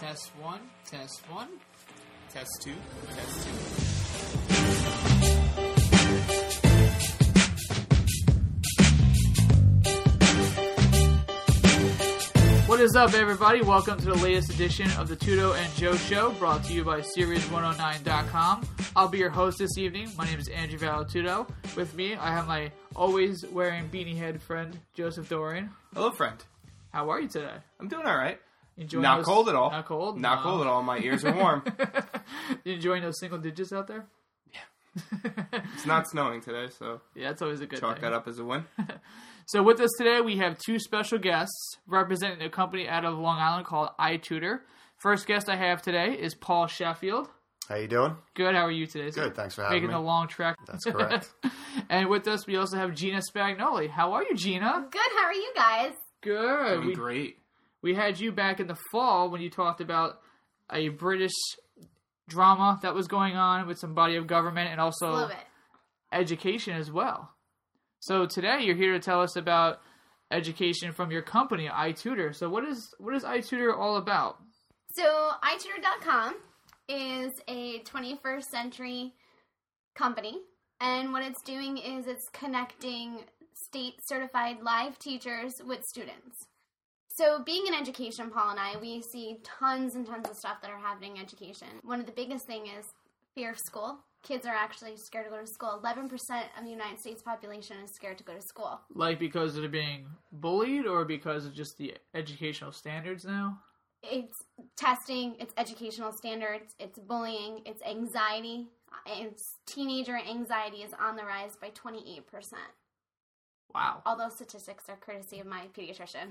Test one, test one, test two, test two. What is up, everybody? Welcome to the latest edition of the Tuto and Joe Show, brought to you by series109.com. I'll be your host this evening. My name is Angie Vallatudo. With me, I have my always-wearing beanie head friend, Joseph Dorian. Hello, friend. How are you today? I'm doing all right. Not cold at all. Not cold? Not cold at all. My ears are warm. You enjoying those single digits out there? Yeah. It's not snowing today, so... Yeah, that's always a good thing. Chalk that up as a win. So with us today, we have two special guests representing a company out of Long Island called iTutor. First guest I have today is Paul Sheffield. How you doing? Good. How are you today, sir? Good. Thanks for having me. Making the long trek. That's correct. And with us, we also have Gina Spagnoli. How are you, Gina? Good. How are you guys? Good. Doing great. We had you back in the fall when you talked about a British drama that was going on with some body of government and also education as well. So today you're here to tell us about education from your company, iTutor. So what is iTutor all about? So iTutor.com is a 21st century company, and what it's doing is it's connecting state-certified live teachers with students. So being in education, Paul and I, we see tons and tons of stuff that are happening in education. One of the biggest things is fear of school. Kids are actually scared to go to school. 11% of the United States population is scared to go to school. Like because they're being bullied or because of just the educational standards now? It's testing, it's educational standards, it's bullying, it's anxiety. It's teenager anxiety is on the rise by 28%. Wow. Although statistics are courtesy of my pediatrician.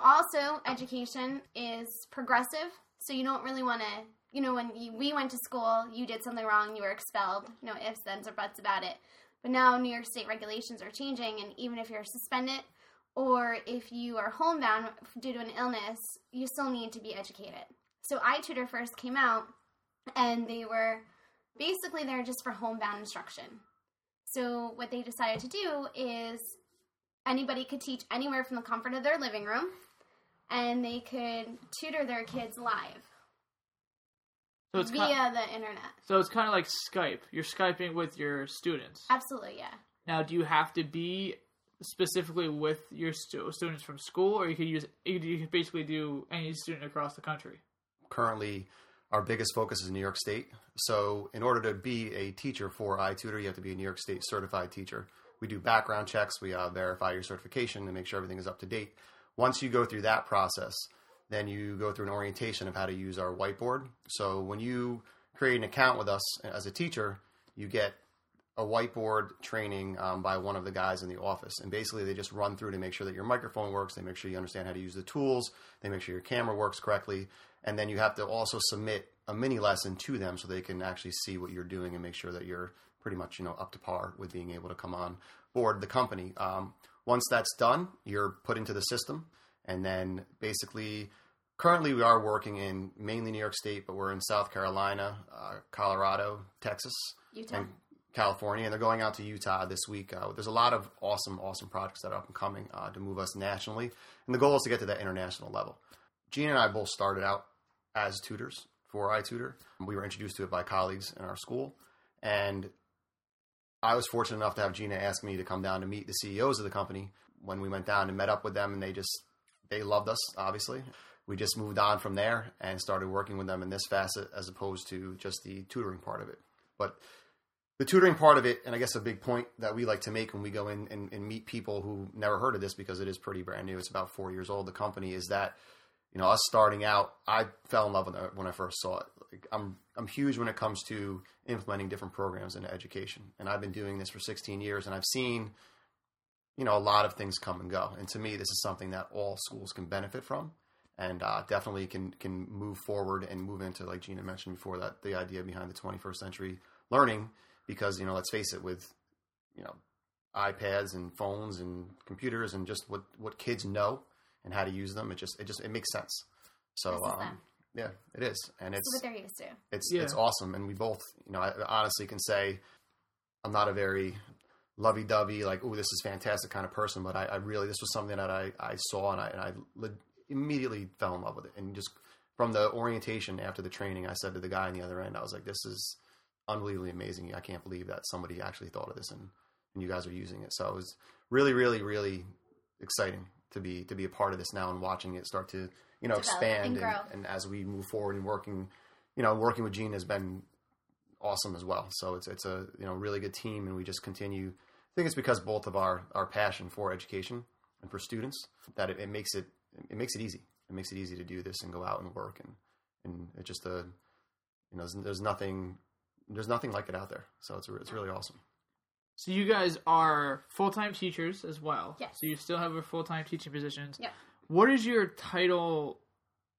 Also, education is progressive, so you don't really want to, when we went to school, you did something wrong, you were expelled, no ifs, ands, or buts about it. But now New York State regulations are changing, and even if you're suspended or if you are homebound due to an illness, you still need to be educated. So iTutor first came out, and they were just for homebound instruction. So what they decided to do is anybody could teach anywhere from the comfort of their living room, and they could tutor their kids live via the internet. So it's kind of like Skype. You're Skyping with your students. Absolutely, yeah. Now, do you have to be specifically with your students from school, or you could basically do any student across the country? Currently, our biggest focus is New York State. So in order to be a teacher for iTutor, you have to be a New York State certified teacher. We do background checks. We verify your certification and make sure everything is up to date. Once you go through that process, then you go through an orientation of how to use our whiteboard. So when you create an account with us as a teacher, you get a whiteboard training by one of the guys in the office. And basically they just run through to make sure that your microphone works. They make sure you understand how to use the tools. They make sure your camera works correctly. And then you have to also submit a mini lesson to them so they can actually see what you're doing and make sure that you're pretty much, up to par with being able to come on board the company. Once that's done, you're put into the system. And then basically, currently we are working in mainly New York State, but we're in South Carolina, Colorado, Texas, Utah, and California. And they're going out to Utah this week. There's a lot of awesome projects that are up and coming to move us nationally. And the goal is to get to that international level. Gina and I both started out as tutors for iTutor. We were introduced to it by colleagues in our school. And I was fortunate enough to have Gina ask me to come down to meet the CEOs of the company. When we went down and met up with them, and they loved us, obviously. We just moved on from there and started working with them in this facet as opposed to just the tutoring part of it. But the tutoring part of it, and I guess a big point that we like to make when we go in and meet people who never heard of this because it is pretty brand new, it's about 4 years old, the company, is that us starting out, I fell in love with it when I first saw it. Like, I'm huge when it comes to implementing different programs into education. And I've been doing this for 16 years, and I've seen, a lot of things come and go. And to me, this is something that all schools can benefit from and definitely can move forward and move into, like Gina mentioned before, that the idea behind the 21st century learning because, let's face it, with, iPads and phones and computers and just what kids know and how to use them. It makes sense. So, yeah, it is. And it's what they're used to. It's awesome. And we both, I honestly can say I'm not a very lovey-dovey, like, oh, this is fantastic kind of person. But I really, this was something that I saw and I immediately fell in love with it. And just from the orientation after the training, I said to the guy on the other end, I was like, this is unbelievably amazing. I can't believe that somebody actually thought of this and you guys are using it. So it was really, really, really exciting to be a part of this now and watching it start to, you know, expand and as we move forward and working with Gina has been awesome as well. So it's a, you know, really good team, and we just continue. I think it's because both of our passion for education and for students that it makes it easy. It makes it easy to do this and go out and work, and it's just a, you know, there's nothing like it out there. So it's really awesome. So you guys are full-time teachers as well. Yes. So you still have your full-time teaching positions. Yeah. What is your title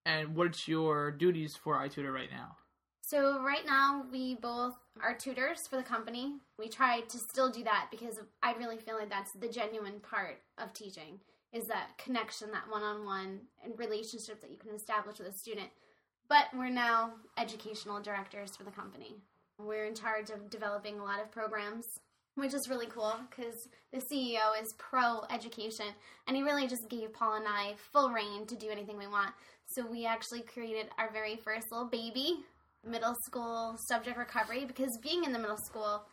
and what's your duties for iTutor right now? So right now we both are tutors for the company. We try to still do that because I really feel like that's the genuine part of teaching, is that connection, that one-on-one and relationship that you can establish with a student. But we're now educational directors for the company. We're in charge of developing a lot of programs, which is really cool because the CEO is pro-education, and he really just gave Paul and I full reign to do anything we want. So we actually created our very first little baby, middle school subject recovery, because being in the middle school,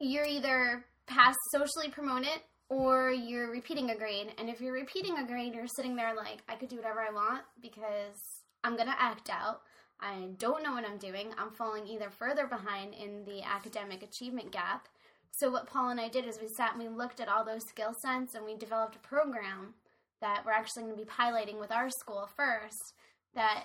you're either past socially promoted or you're repeating a grade. And if you're repeating a grade, you're sitting there like, I could do whatever I want because I'm going to act out. I don't know what I'm doing. I'm falling either further behind in the academic achievement gap. So what Paul and I did is we sat and we looked at all those skill sets, and we developed a program that we're actually going to be piloting with our school first, that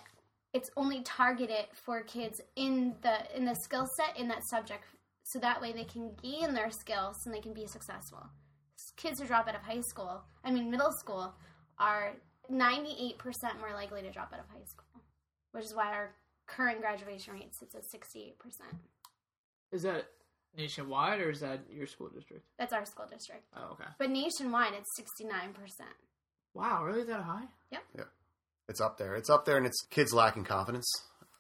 it's only targeted for kids in the skill set in that subject. So that way they can gain their skills and they can be successful. Kids who drop out of middle school are 98% more likely to drop out of high school, which is why our current graduation rate sits at 68%. Is that nationwide, or is that your school district? That's our school district. Oh, okay. But nationwide, it's 69%. Wow, really? Is that high? Yep. Yeah. It's up there. It's up there, and it's kids lacking confidence.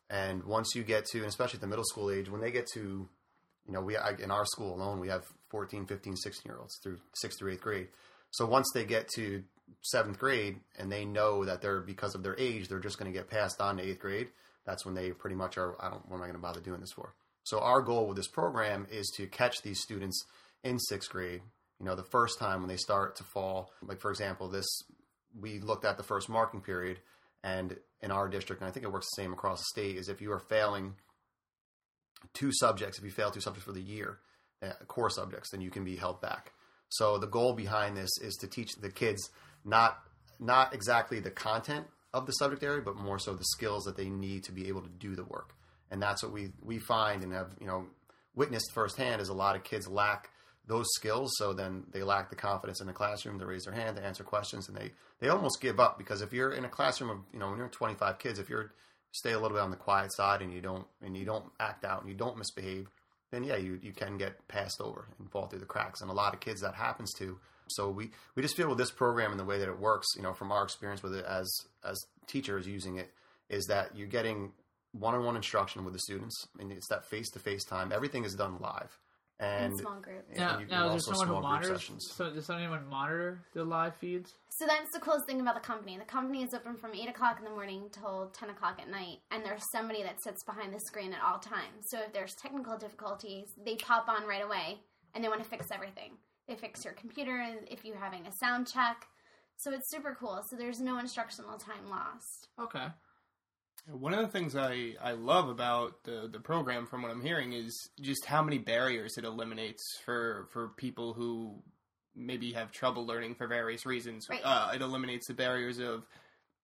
And once you get to, and especially at the middle school age, when they get to, you know, in our school alone, we have 14, 15, 16-year-olds through 6th through 8th grade. So once they get to 7th grade and they know that because of their age, they're just going to get passed on to 8th grade, that's when they pretty much are, what am I going to bother doing this for? So our goal with this program is to catch these students in 6th grade, you know, the first time when they start to fall. Like, for example, we looked at the first marking period, and in our district, and I think it works the same across the state, is if you are failing two subjects for the year, core subjects, then you can be held back. So the goal behind this is to teach the kids not exactly the content of the subject area, but more so the skills that they need to be able to do the work. And that's what we find and have, you know, witnessed firsthand, is a lot of kids lack those skills. So then they lack the confidence in the classroom to raise their hand, to answer questions, and they almost give up, because if you're in a classroom of, you know, when you're 25 kids, if you stay a little bit on the quiet side and you don't act out and you don't misbehave, then yeah, you can get passed over and fall through the cracks. And a lot of kids that happens to. So we just feel with this program and the way that it works, you know, from our experience with it as teachers using it, is that you're getting one-on-one instruction with the students, and it's that face-to-face time. Everything is done live. And in small groups. There's no one who monitors. So does anyone monitor the live feeds? So that's the coolest thing about the company. The company is open from 8 o'clock in the morning till 10 o'clock at night, and there's somebody that sits behind the screen at all times. So if there's technical difficulties, they pop on right away, and they want to fix everything. They fix your computer if you're having a sound check. So it's super cool. So there's no instructional time lost. Okay. One of the things I love about the program, from what I'm hearing, is just how many barriers it eliminates for people who maybe have trouble learning for various reasons. Right. It eliminates the barriers of,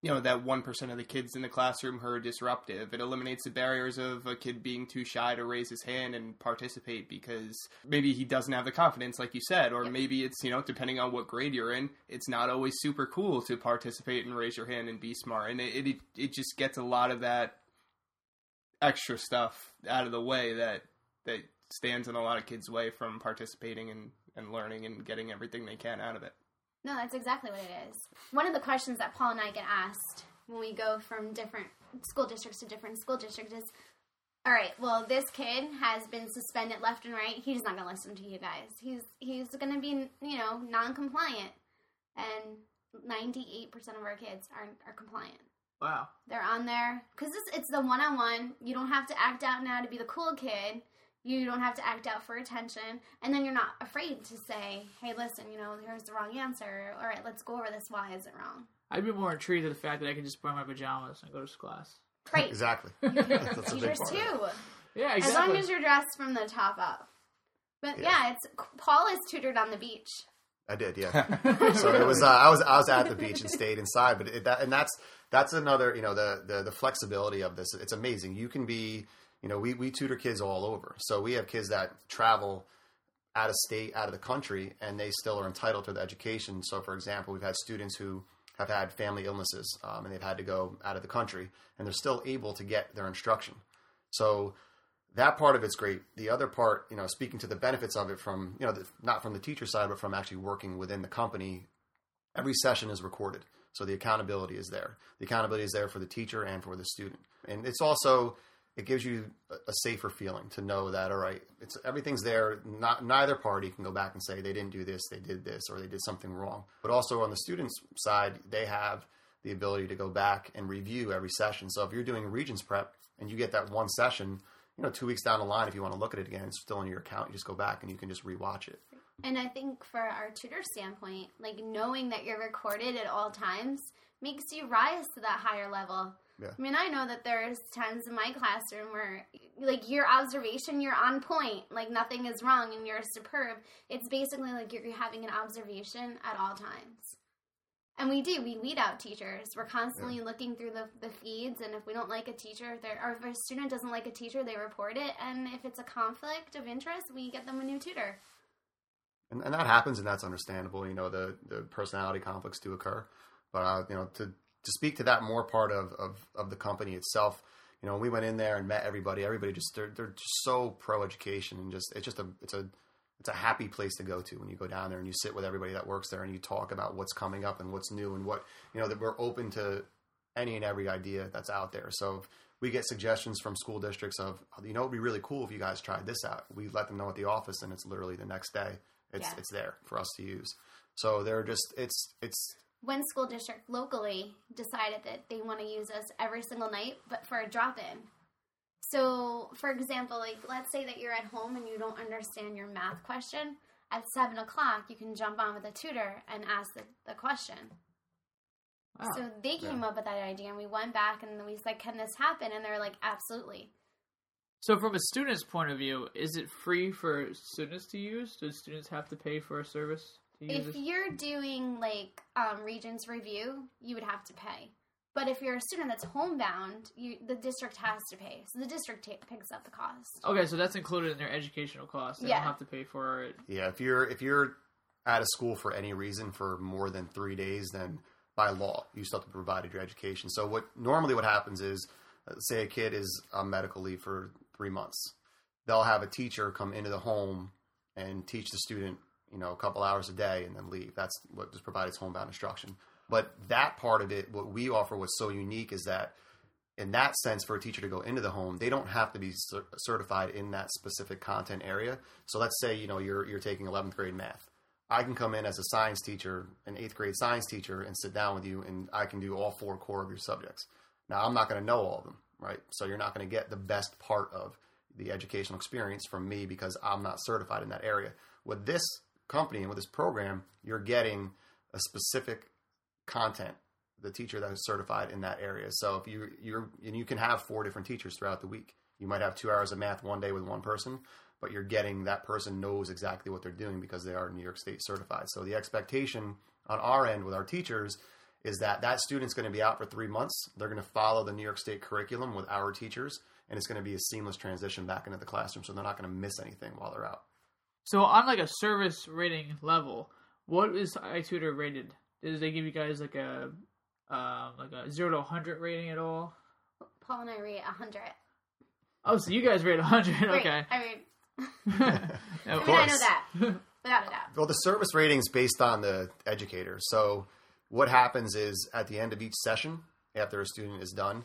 you know, that 1% of the kids in the classroom who are disruptive. It eliminates the barriers of a kid being too shy to raise his hand and participate because maybe he doesn't have the confidence, like you said, or maybe it's, you know, depending on what grade you're in, it's not always super cool to participate and raise your hand and be smart. And it just gets a lot of that extra stuff out of the way that stands in a lot of kids' way from participating and learning and getting everything they can out of it. No, that's exactly what it is. One of the questions that Paul and I get asked when we go from different school districts to different school districts is, all right, well, this kid has been suspended left and right. He's not going to listen to you guys. He's going to be, you know, non-compliant. And 98% of our kids are compliant. Wow. They're on there. Because it's the one-on-one. You don't have to act out now to be the cool kid. You don't have to act out for attention. And then you're not afraid to say, hey, listen, you know, here's the wrong answer. All right, let's go over this. Why is it wrong? I'd be more intrigued at the fact that I can just wear my pajamas and go to class. Right. Exactly. That's a big part too. Yeah, exactly. As long as you're dressed from the top up. But yeah it's Paul is tutored on the beach. I did, yeah. So it was I was at the beach and stayed inside, but that's another, you know, the flexibility of this. It's amazing. You can be, you know, we tutor kids all over. So we have kids that travel out of state, out of the country, and they still are entitled to the education. So for example, we've had students who have had family illnesses and they've had to go out of the country, and they're still able to get their instruction. So that part of it's great. The other part, you know, speaking to the benefits of it from, you know, not from the teacher side, but from actually working within the company, every session is recorded. So the accountability is there. The accountability is there for the teacher and for the student. And it's also, it gives you a safer feeling to know that, all right, it's everything's there. Neither party can go back and say they didn't do this, they did this, or they did something wrong. But also on the student's side, they have the ability to go back and review every session. So if you're doing Regents Prep and you get that one session, you know, 2 weeks down the line, if you want to look at it again, it's still in your account. You just go back and you can just rewatch it. And I think for our tutor standpoint, like knowing that you're recorded at all times makes you rise to that higher level. Yeah. I mean, I know that there's times in my classroom where, like, your observation, you're on point. Like, nothing is wrong and you're superb. It's basically like you're having an observation at all times. And we do. We weed out teachers. We're constantly looking through the feeds, and if we don't like a teacher, or if a student doesn't like a teacher, they report it. And if it's a conflict of interest, we get them a new tutor. And that happens, and that's understandable. You know, the personality conflicts do occur. But, you know, to speak to that more part of the company itself, you know, when we went in there and met everybody, they're just so pro-education, and just it's a happy place to go to when you go down there and you sit with everybody that works there and you talk about what's coming up and what's new and what, you know, that we're open to any and every idea that's out there. So if we get suggestions from school districts of, you know, it'd be really cool if you guys tried this out. We let them know at the office, and it's literally the next day. It's there for us to use. So they're just, it's. One school district locally decided that they want to use us every single night, but for a drop-in. So, for example, like, let's say that you're at home and you don't understand your math question. At 7 o'clock, you can jump on with a tutor and ask the question. Wow. So they came up with that idea, and we went back, and we said, can this happen? And they were like, absolutely. So from a student's point of view, is it free for students to use? Do students have to pay for a service to use? If you're doing, like, Regents Review, you would have to pay. But if you're a student that's homebound, the district has to pay. So the district picks up the cost. Okay, so that's included in their educational cost. They don't have to pay for it. Yeah, if you're out of school for any reason for more than 3 days, then by law, you still have to provide your education. So what happens is, say a kid is on medical leave for 3 months. They'll have a teacher come into the home and teach the student, you know, a couple hours a day and then leave. That's what just provides homebound instruction. But that part of it, what we offer, what's so unique is that in that sense, for a teacher to go into the home, they don't have to be certified in that specific content area. So let's say, you know, you're taking 11th grade math. I can come in as a science teacher, an 8th grade science teacher, and sit down with you, and I can do all 4 core of your subjects. Now, I'm not going to know all of them, right? So you're not going to get the best part of the educational experience from me because I'm not certified in that area. With this company and with this program, you're getting a specific content, the teacher that is certified in that area. So if you can have 4 different teachers throughout the week. You might have 2 hours of math one day with one person, but you're getting that person knows exactly what they're doing because they are New York State certified. So the expectation on our end with our teachers is that that student's going to be out for 3 months. They're going to follow the New York State curriculum with our teachers, and it's going to be a seamless transition back into the classroom. So they're not going to miss anything while they're out. So on like a service rating level, what is iTutor rated? Did they give you guys like a 0 to 100 rating at all? Paul and I rate 100. Oh, so you guys rate 100? Okay. I mean, of course. I know that without a doubt. Well, the service rating is based on the educator. So what happens is at the end of each session, after a student is done,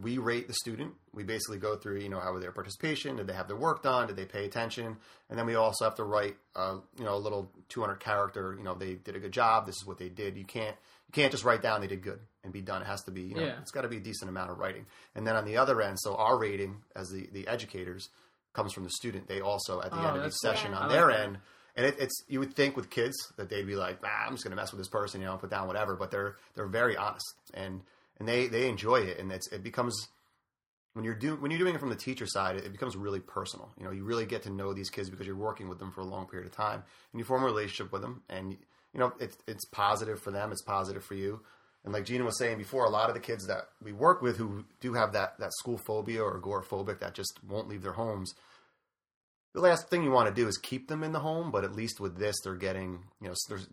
we rate the student. We basically go through, how their participation, did they have their work done, did they pay attention? And then we also have to write, a little 200 character, they did a good job. This is what they did. You can't just write down they did good and be done. It has to be, it's got to be a decent amount of writing. And then on the other end, so our rating as the educators comes from the student. They also at the end of each session on their end. And it's you would think with kids that they'd be like, I'm just going to mess with this person, put down whatever. But they're very honest and they enjoy it. And it becomes when you're doing it from the teacher side, it becomes really personal. You really get to know these kids because you're working with them for a long period of time and you form a relationship with them. And it's positive for them, it's positive for you. And like Gina was saying before, a lot of the kids that we work with who do have that school phobia or agoraphobic that just won't leave their homes. The last thing you want to do is keep them in the home, but at least with this, they're getting,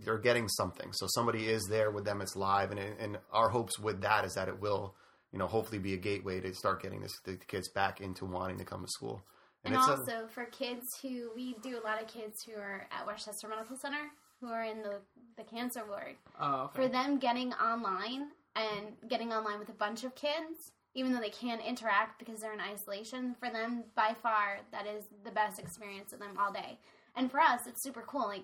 they're getting something. So somebody is there with them. It's live. And our hopes with that is that it will, hopefully be a gateway to start getting the kids back into wanting to come to school. And it's also for kids who, we do a lot of kids who are at Westchester Medical Center who are in the cancer ward. Oh, okay. For them getting online with a bunch of kids, even though they can't interact because they're in isolation, for them, by far, that is the best experience of them all day. And for us, it's super cool. Like,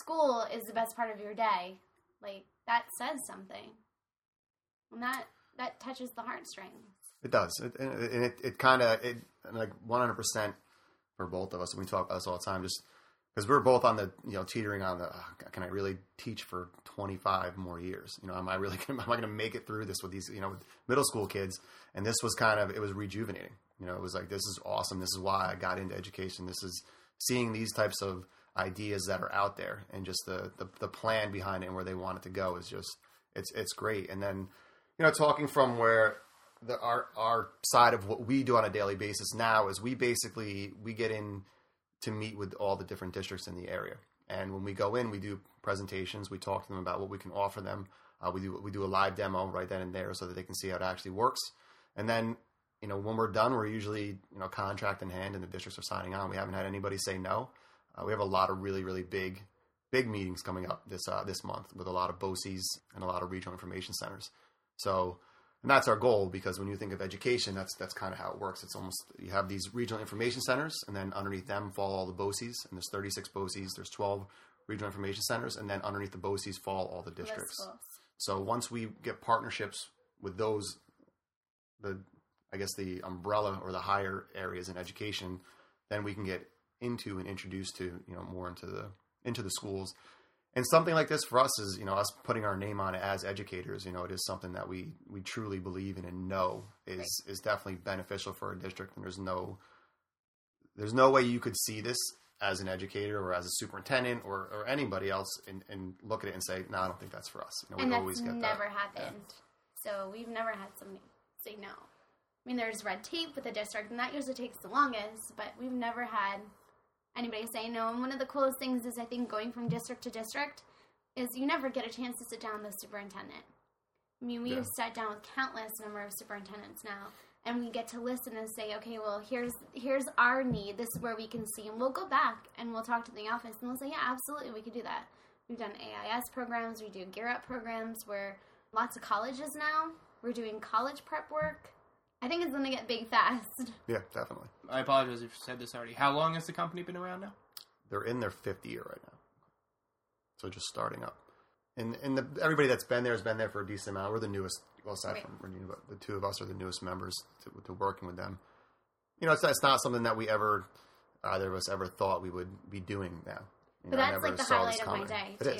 school is the best part of your day. Like, that says something. And that touches the heartstrings. It does. It kind of 100% for both of us. And we talk about this all the time, just because we're both on the, teetering on the, can I really teach for 25 more years? Am I going to make it through this with these, with middle school kids? And this was it was rejuvenating. It was like, this is awesome. This is why I got into education. This is seeing these types of ideas that are out there and just the plan behind it and where they want it to go is just, it's great. And then, talking from where our side of what we do on a daily basis now is we get in to meet with all the different districts in the area. And when we go in, we do presentations. We talk to them about what we can offer them. We do a live demo right then and there so that they can see how it actually works. And then, when we're done, we're usually, contract in hand and the districts are signing on. We haven't had anybody say no. We have a lot of really, really big meetings coming up this month with a lot of BOCES and a lot of regional information centers. So, and that's our goal, because when you think of education, that's kind of how it works. It's almost, you have these regional information centers, and then underneath them fall all the BOCES, and there's 36 BOCES, there's 12 regional information centers, and then underneath the BOCES fall all the districts. Cool. So once we get partnerships with those, the umbrella or the higher areas in education, then we can get into and introduced to, more into the schools. And something like this for us is, us putting our name on it as educators, it is something that we truly believe in and know is definitely beneficial for a district. And there's no way you could see this as an educator or as a superintendent or anybody else and look at it and say, no, I don't think that's for us. And that's always never happened. Yeah. So we've never had somebody say no. I mean, there's red tape with the district, and that usually takes the longest, but we've never had anybody say no. And one of the coolest things is, I think, going from district to district is you never get a chance to sit down with the superintendent. I mean, we have sat down with countless number of superintendents now, and we get to listen and say, okay, well, here's our need. This is where we can see. And we'll go back, and we'll talk to the office, and we'll say, yeah, absolutely, we could do that. We've done AIS programs. We do Gear Up programs where lots of colleges now. We're doing college prep work. I think it's going to get big fast. Yeah, definitely. I apologize if you said this already. How long has the company been around now? They're in their 5th year right now. So just starting up. And everybody that's been there has been there for a decent amount. We're the newest, aside from Renee, but the two of us are the newest members to working with them. It's not something that we ever, either of us ever thought we would be doing now. But that's like the highlight of my day, too,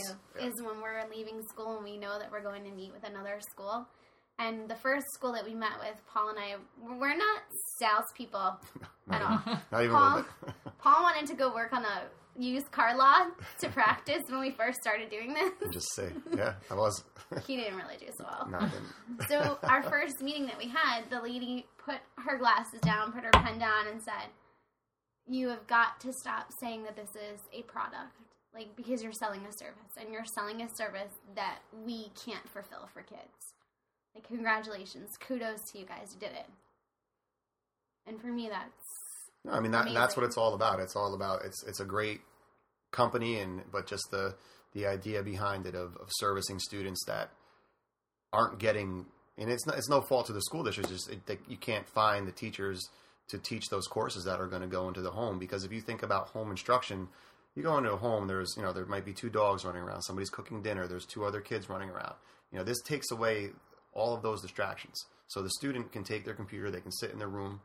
is when we're leaving school and we know that we're going to meet with another school. And the first school that we met with, Paul and I, we're not salespeople at all. Not even a little bit. Paul wanted to go work on a used car lot to practice when we first started doing this. I'm just saying. Yeah, I was. He didn't really do so well. No, I didn't. So our first meeting that we had, the lady put her glasses down, put her pen down, and said, you have got to stop saying that this is a product, because you're selling a service. And you're selling a service that we can't fulfill for kids. Congratulations. Kudos to you guys. You did it. And for me, that's what it's all about. It's all about, it's a great company, but just the idea behind it of servicing students that aren't getting And it's no fault to the school district. It's just that you can't find the teachers to teach those courses that are going to go into the home. Because if you think about home instruction, you go into a home, there's, you know, there might be 2 dogs running around. Somebody's cooking dinner. There's 2 other kids running around. You know, this takes away all of those distractions. So the student can take their computer, they can sit in their room,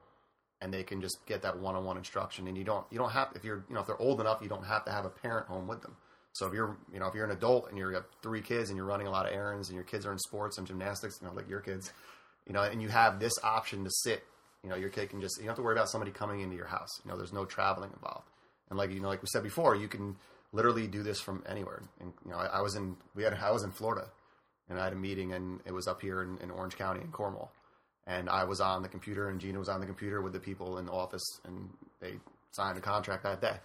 and they can just get that one-on-one instruction. And you don't have, if you're, you know, if they're old enough, you don't have to have a parent home with them. So if you're, you know, if you're an adult and you have 3 kids and you're running a lot of errands and your kids are in sports and gymnastics, you know, like your kids, you know, and you have this option to sit, you know, your kid can just, you don't have to worry about somebody coming into your house. You know, there's no traveling involved. And like, you know, like we said before, you can literally do this from anywhere. And, you know, I was in Florida and I had a meeting and it was up here in Orange County in Cornwall. And I was on the computer and Gina was on the computer with the people in the office and they signed a contract that day,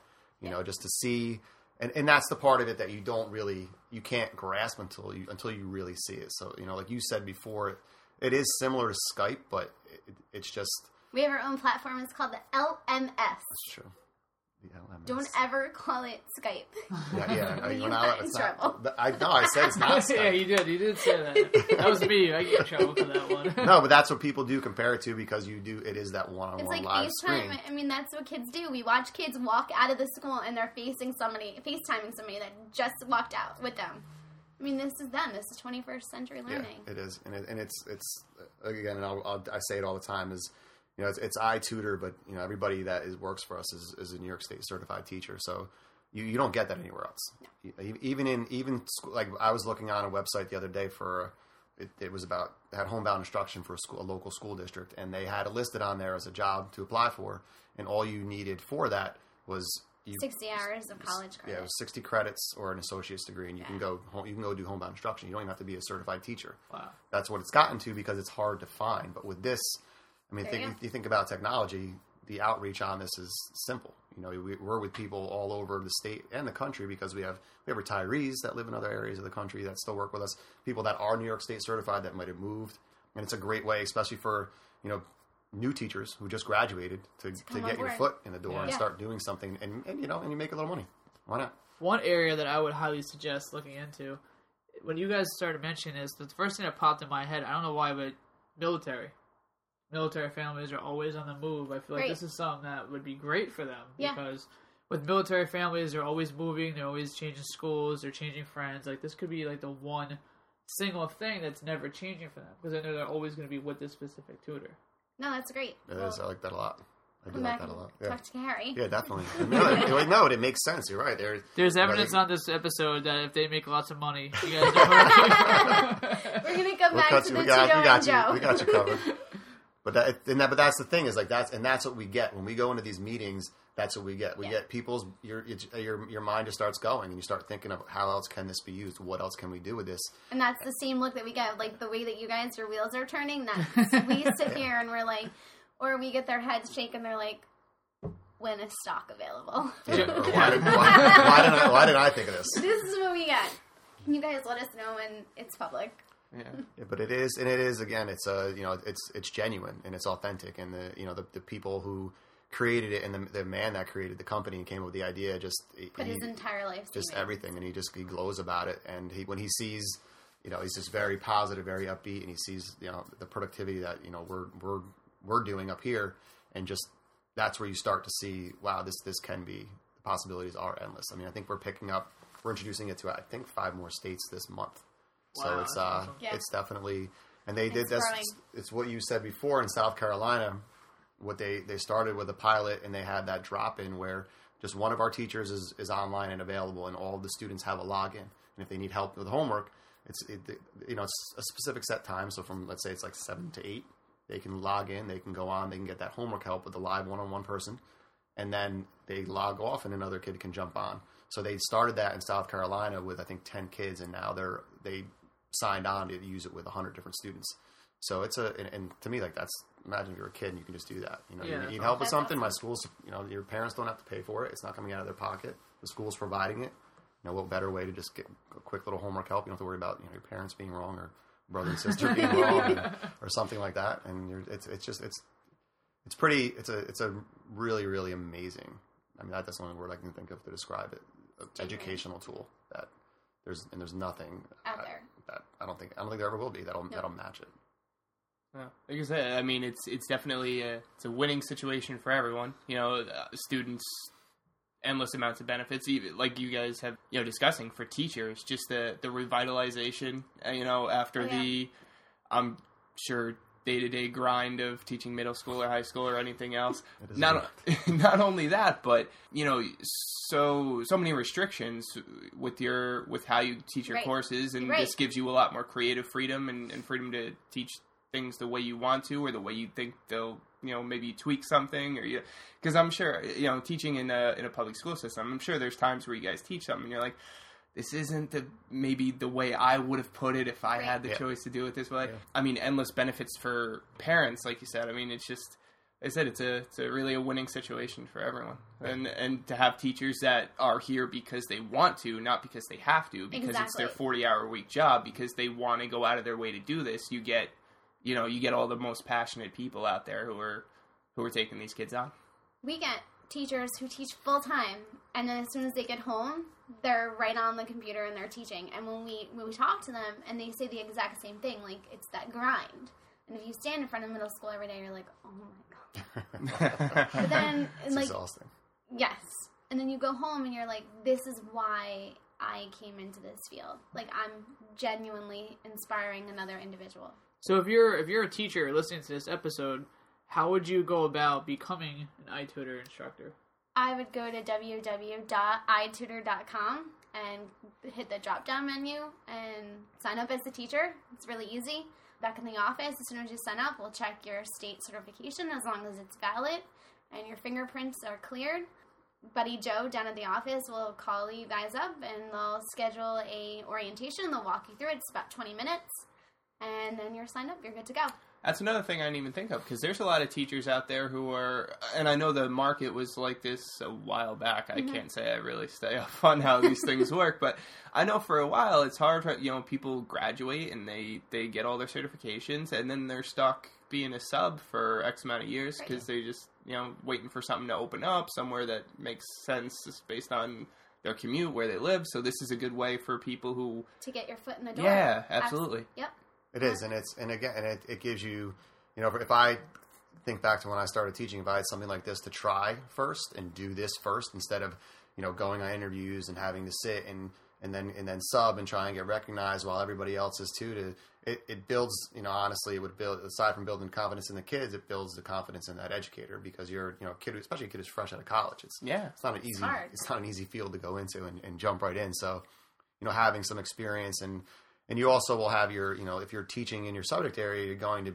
you know, just to see. And that's the part of it that you don't really, you can't grasp until you really see it. So, you know, like you said before, it is similar to Skype, but it's just. We have our own platform. It's called the LMS. That's true. The LMS. Don't ever call it Skype. Yeah. I mean, you got in trouble. I said it's not Skype. Yeah, you did say that. That was me. I get in trouble for that one. No, but that's what people do compare it to because you do, it is that one-on-one like live FaceTime. Screen. I mean, that's what kids do. We watch kids walk out of the school and they're FaceTiming somebody that just walked out with them. I mean, this is them. This is 21st century learning. Yeah, it is. And it's again, and I say it all the time is, you know, it's iTutor, but you know everybody that works for us is a New York State certified teacher. So you don't get that anywhere else. No. Even school, like I was looking on a website the other day for it was about had homebound instruction for a local school district, and they had it listed on there as a job to apply for, and all you needed for that was 60 hours of college credit. Yeah, it was 60 credits or an associate's degree, and you can go home, you can go do homebound instruction. You don't even have to be a certified teacher. Wow, that's what it's gotten to because it's hard to find. But with this. I mean, you think about technology, the outreach on this is simple. You know, we're with people all over the state and the country because we have retirees that live in other areas of the country that still work with us, people that are New York State certified that might have moved. And it's a great way, especially for, you know, new teachers who just graduated to get your foot in the door and start doing something and, you know, and you make a little money. Why not? One area that I would highly suggest looking into, when you guys started mentioning this, the first thing that popped in my head, I don't know why, but military. Military families are always on the move. I feel like this is something that would be great for them because with military families, they're always moving, they're always changing schools, they're changing friends. Like this could be like the one single thing that's never changing for them because I know they're always going to be with this specific tutor. No, that's great. It is. I like that a lot. I do like that a lot. Yeah. Talk to Harry. Yeah, definitely. No, it makes sense. You're right. There's evidence on this episode that if they make lots of money, you guys don't worry. We're going to come back to the Tito and Joe. We got you covered. But that's the thing is like that's what we get when we go into these meetings. That's what we get. We get people's your mind just starts going and you start thinking of how else can this be used? What else can we do with this? And that's the same look that we get, like the way that you guys your wheels are turning. That we sit here and we're like, or we get their heads shaking. They're like, when is stock available? Yeah, or why didn't I think of this? This is what we get. Can you guys let us know when it's public? Yeah, but it is again. It's you know, it's genuine and it's authentic, and the people who created it and the man that created the company and came up with the idea just put his entire life, just everything, and he glows about it. And when he sees, you know, he's just very positive, very upbeat, and he sees you know the productivity that you know we're doing up here, and just that's where you start to see wow, this can be the possibilities are endless. I mean, I think we're introducing it to I think 5 more states this month. So wow, it's it's definitely, and it's what you said before in South Carolina, what they started with a pilot and they had that drop in where just one of our teachers is online and available and all the students have a login. And if they need help with homework, it's a specific set time. So from, let's say it's like 7 to 8, they can log in, they can go on, they can get that homework help with a live one-on-one person. And then they log off and another kid can jump on. So they started that in South Carolina with, I think 10 kids. And now they signed on to use it with 100 different students. So it's and to me, like imagine if you're a kid and you can just do that. You know, you need help with something. My school's, you know, your parents don't have to pay for it. It's not coming out of their pocket. The school's providing it. You know, what better way to just get a quick little homework help? You don't have to worry about, you know, your parents being wrong or brother and sister being wrong or something like that. And it's really, really amazing. I mean, that's the only word I can think of to describe it. Educational tool that there's nothing out there. I don't think there ever will be that'll match it. Like I said, I mean, it's definitely a winning situation for everyone. You know, students, endless amounts of benefits, even like you guys have, you know, discussing for teachers, just the revitalization, you know, after the, I'm sure, day-to-day grind of teaching middle school or high school or anything else. Not only that, but, you know, so many restrictions with how you teach your courses, and this gives you a lot more creative freedom and freedom to teach things the way you want to, or the way you think they'll, you know, maybe tweak something, or you, because I'm sure, you know, teaching in a public school system, I'm sure there's times where you guys teach something and you're like, this isn't maybe the way I would have put it if I had the choice to do it this way. Yeah. I mean, endless benefits for parents, like you said. I mean, it's just, I said, it's a really a winning situation for everyone. Right. And to have teachers that are here because they want to, not because they have to, because it's their 40-hour week job, because they want to go out of their way to do this, you get all the most passionate people out there who are taking these kids on. We get teachers who teach full-time, and then as soon as they get home, they're right on the computer and they're teaching. And when we talk to them, and they say the exact same thing, like, it's that grind. And if you stand in front of middle school every day, you're like, oh my God. But then, it's like, exhausting. Yes. And then you go home and you're like, this is why I came into this field. Like, I'm genuinely inspiring another individual. So if you're a teacher listening to this episode, how would you go about becoming an iTutor instructor? I would go to www.itutor.com and hit the drop-down menu and sign up as a teacher. It's really easy. Back in the office, as soon as you sign up, we'll check your state certification as long as it's valid and your fingerprints are cleared. Buddy Joe down at the office will call you guys up and they'll schedule a orientation. They'll walk you through it. It's about 20 minutes. And then you're signed up. You're good to go. That's another thing I didn't even think of, because there's a lot of teachers out there who are, and I know the market was like this a while back. I can't say I really stay up on how these things work, but I know for a while it's hard, you know, people graduate and they get all their certifications, and then they're stuck being a sub for X amount of years because they're just, you know, waiting for something to open up somewhere that makes sense just based on their commute, where they live. So this is a good way for people who... to get your foot in the door. Yeah, absolutely. Yep. It is, and it gives you, you know, if I think back to when I started teaching, if I had something like this to try first and do this first instead of, you know, going on interviews and having to sit and then sub and try and get recognized while everybody else is too. It builds, you know, honestly, it would build, aside from building confidence in the kids, it builds the confidence in that educator, because you're, you know, especially a kid who's fresh out of college. It's not an easy field to go into and jump right in. So, you know, having some experience and you also will have your, you know, if you're teaching in your subject area, you're going to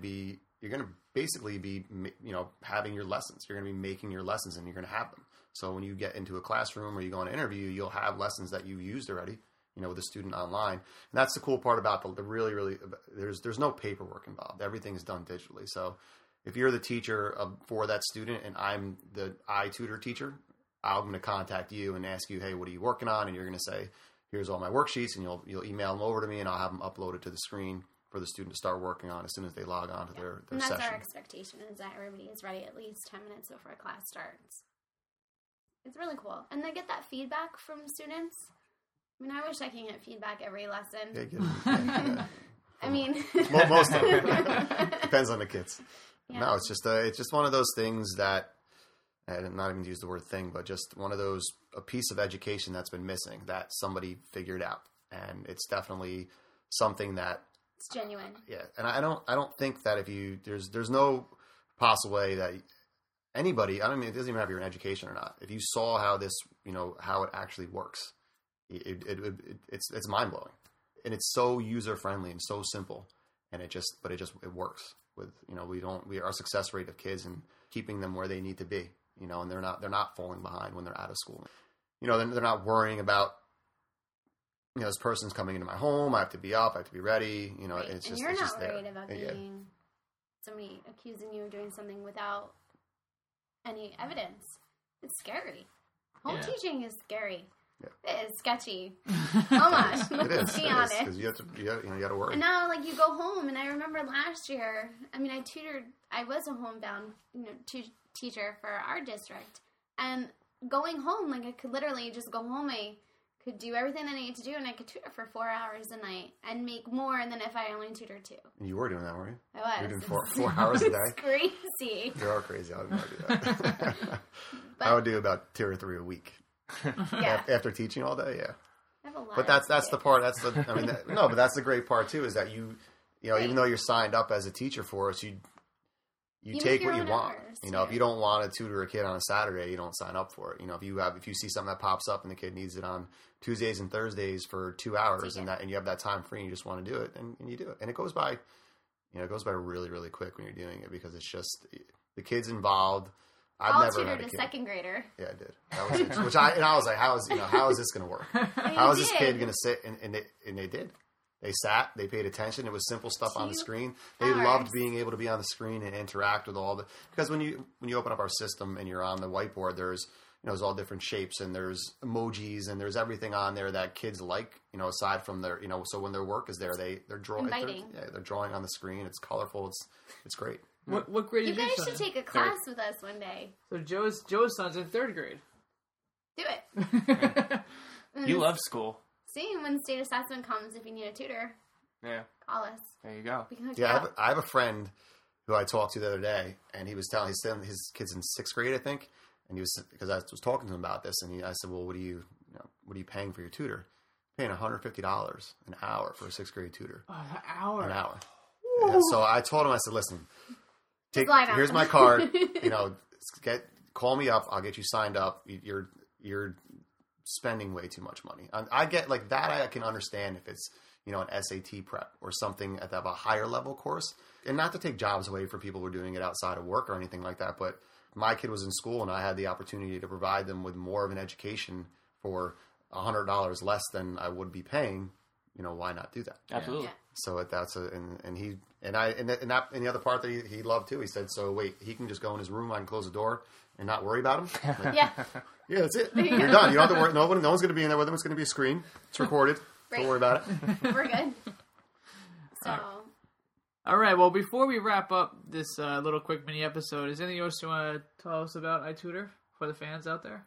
basically be, you know, having your lessons. You're going to be making your lessons, and you're going to have them. So when you get into a classroom or you go on an interview, you'll have lessons that you used already, you know, with a student online. And that's the cool part about the really, really, there's no paperwork involved. Everything is done digitally. So if you're the teacher for that student, and I'm the iTutor teacher, I'm going to contact you and ask you, hey, what are you working on? And you're going to say, here's all my worksheets, and you'll email them over to me, and I'll have them uploaded to the screen for the student to start working on as soon as they log on to their session. And that's our expectation, is that everybody is ready at least 10 minutes before class starts. It's really cool. And they get that feedback from students. I mean, I wish I could get feedback every lesson. Yeah, yeah. I mean... most of it. Depends on the kids. Yeah. No, it's just one of those things that... and not even to use the word thing, but just one of those, a piece of education that's been missing that somebody figured out. And it's definitely something that it's genuine. Yeah. And I don't think that if you, there's no possible way that anybody, I don't mean, it doesn't even have your education or not. If you saw how this, you know, how it actually works, it's mind blowing, and it's so user friendly and so simple. And it works with, you know, our success rate of kids and keeping them where they need to be. You know, and they're not falling behind when they're out of school. You know, they're not worrying about, you know, this person's coming into my home. I have to be up. I have to be ready. You know, right. It's and just, you're it's not just worried there. About being somebody accusing you of doing something without any evidence. It's scary. Home teaching is scary. Yeah. It is sketchy. Almost. Let's be honest. Because you have to worry. And now, like, you go home, and I remember last year. I mean, I was a homebound, you know, teacher for our district, and going home, like, I could literally just go home. I could do everything that I need to do, and I could tutor for 4 hours a night and make more than if I only tutor 2. You were doing that, were you? I was. You were doing four hours a day? It's crazy. You are crazy. I would not do that. But I would do about 2 or 3 a week. Yeah. After teaching all day, yeah. I have a lot. But that's the part. That's the. I mean, but that's the great part too, is that you know, right. Even though you're signed up as a teacher for us, you take what you want. Hours, you know, yeah. If you don't want to tutor a kid on a Saturday, you don't sign up for it. You know, if you see something that pops up and the kid needs it on Tuesdays and Thursdays for 2 hours, and you have that time free, and you just want to do it, and you do it, and it goes by. You know, it goes by really, really quick when you're doing it, because it's just the kids involved. I've never tutored a second grader. Yeah, I did. That was it. I was like, how is this going to work? How is this kid going to sit? And they did. They sat. They paid attention. It was simple stuff on the screen. They loved being able to be on the screen and interact with all the. Because when you open up our system and you're on the whiteboard, there's all different shapes, and there's emojis, and there's everything on there that kids like. You know, aside from their so when their work is there, they're drawing. They're drawing on the screen. It's colorful. It's great. What grade did you guys should take a class with us one day. So Joe's son's in 3rd grade. Do it. You love school. See, when state assessment comes, if you need a tutor, call us. There you go. I have a friend who I talked to the other day, and he was telling his kid's in 6th grade, I think, and he was, because I was talking to him about this, and I said, well, what are you paying for your tutor? I'm paying $150 an hour for a 6th grade tutor. An hour. Yeah, so I told him, I said, listen. Here's my card. You know, call me up. I'll get you signed up. You're spending way too much money. I get like that. I can understand if it's an SAT prep or something at a higher level course. And not to take jobs away from people who are doing it outside of work or anything like that. But my kid was in school, and I had the opportunity to provide them with more of an education for $100 less than I would be paying. You know, why not do that? Absolutely. Yeah. So that's and the other part that he loved too. He said, "So wait, he can just go in his room. I can close the door and not worry about him." Like, yeah, that's it. You're done. You don't have to worry. No one's going to be in there with him. It's going to be a screen. It's recorded. Right. Don't worry about it. We're good. So, all right. Well, before we wrap up this little quick mini episode, is anything else you want to tell us about iTutor for the fans out there?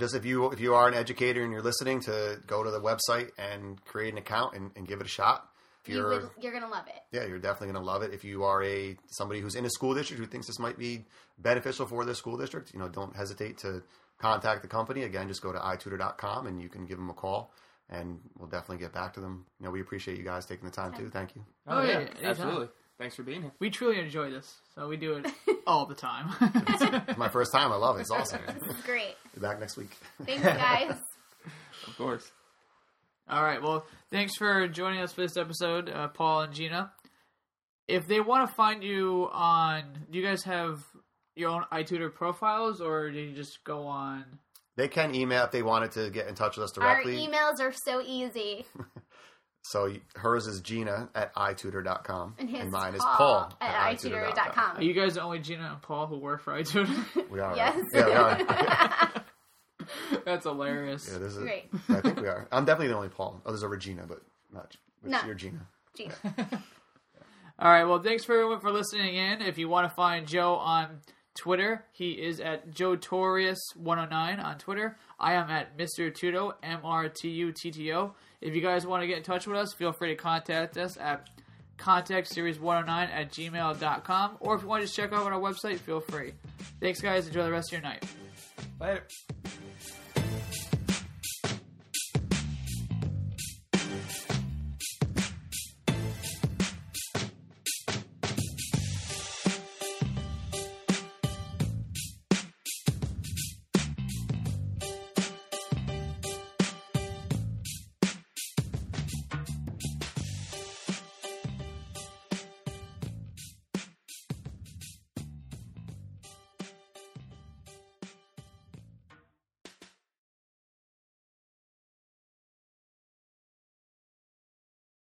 Just if you are an educator and you're listening, to go to the website and create an account and give it a shot. You're going to love it. Yeah, you're definitely going to love it. If you are somebody who's in a school district who thinks this might be beneficial for their school district, don't hesitate to contact the company. Again, just go to iTutor.com and you can give them a call, and we'll definitely get back to them. We appreciate you guys taking the time too. Thank you. Oh yeah, absolutely. Thanks for being here. We truly enjoy this, so we do it all the time. It's my first time. I love it. It's awesome. It's great. Be back next week. Thanks, guys. Of course. All right. Well, thanks for joining us for this episode, Paul and Gina. If they want to find you do you guys have your own iTutor profiles, or do you just go on? They can email if they wanted to get in touch with us directly. Our emails are so easy. So hers is Gina at iTutor.com, and mine is Paul at iTutor.com. Are you guys the only Gina and Paul who work for iTutor? We are. Yes. Right? Yeah, we are. That's hilarious. Yeah, great. I think we are. I'm definitely the only Paul. Oh, there's a Regina, but not. You're Gina. Gina. All right. Well, thanks for everyone for listening in. If you want to find Joe on Twitter, he is at JoeTorius109 on Twitter. I am at MrTuto, MrTuto. If you guys want to get in touch with us, feel free to contact us at contactseries109@gmail.com. Or if you want to just check out on our website, feel free. Thanks, guys. Enjoy the rest of your night. Later.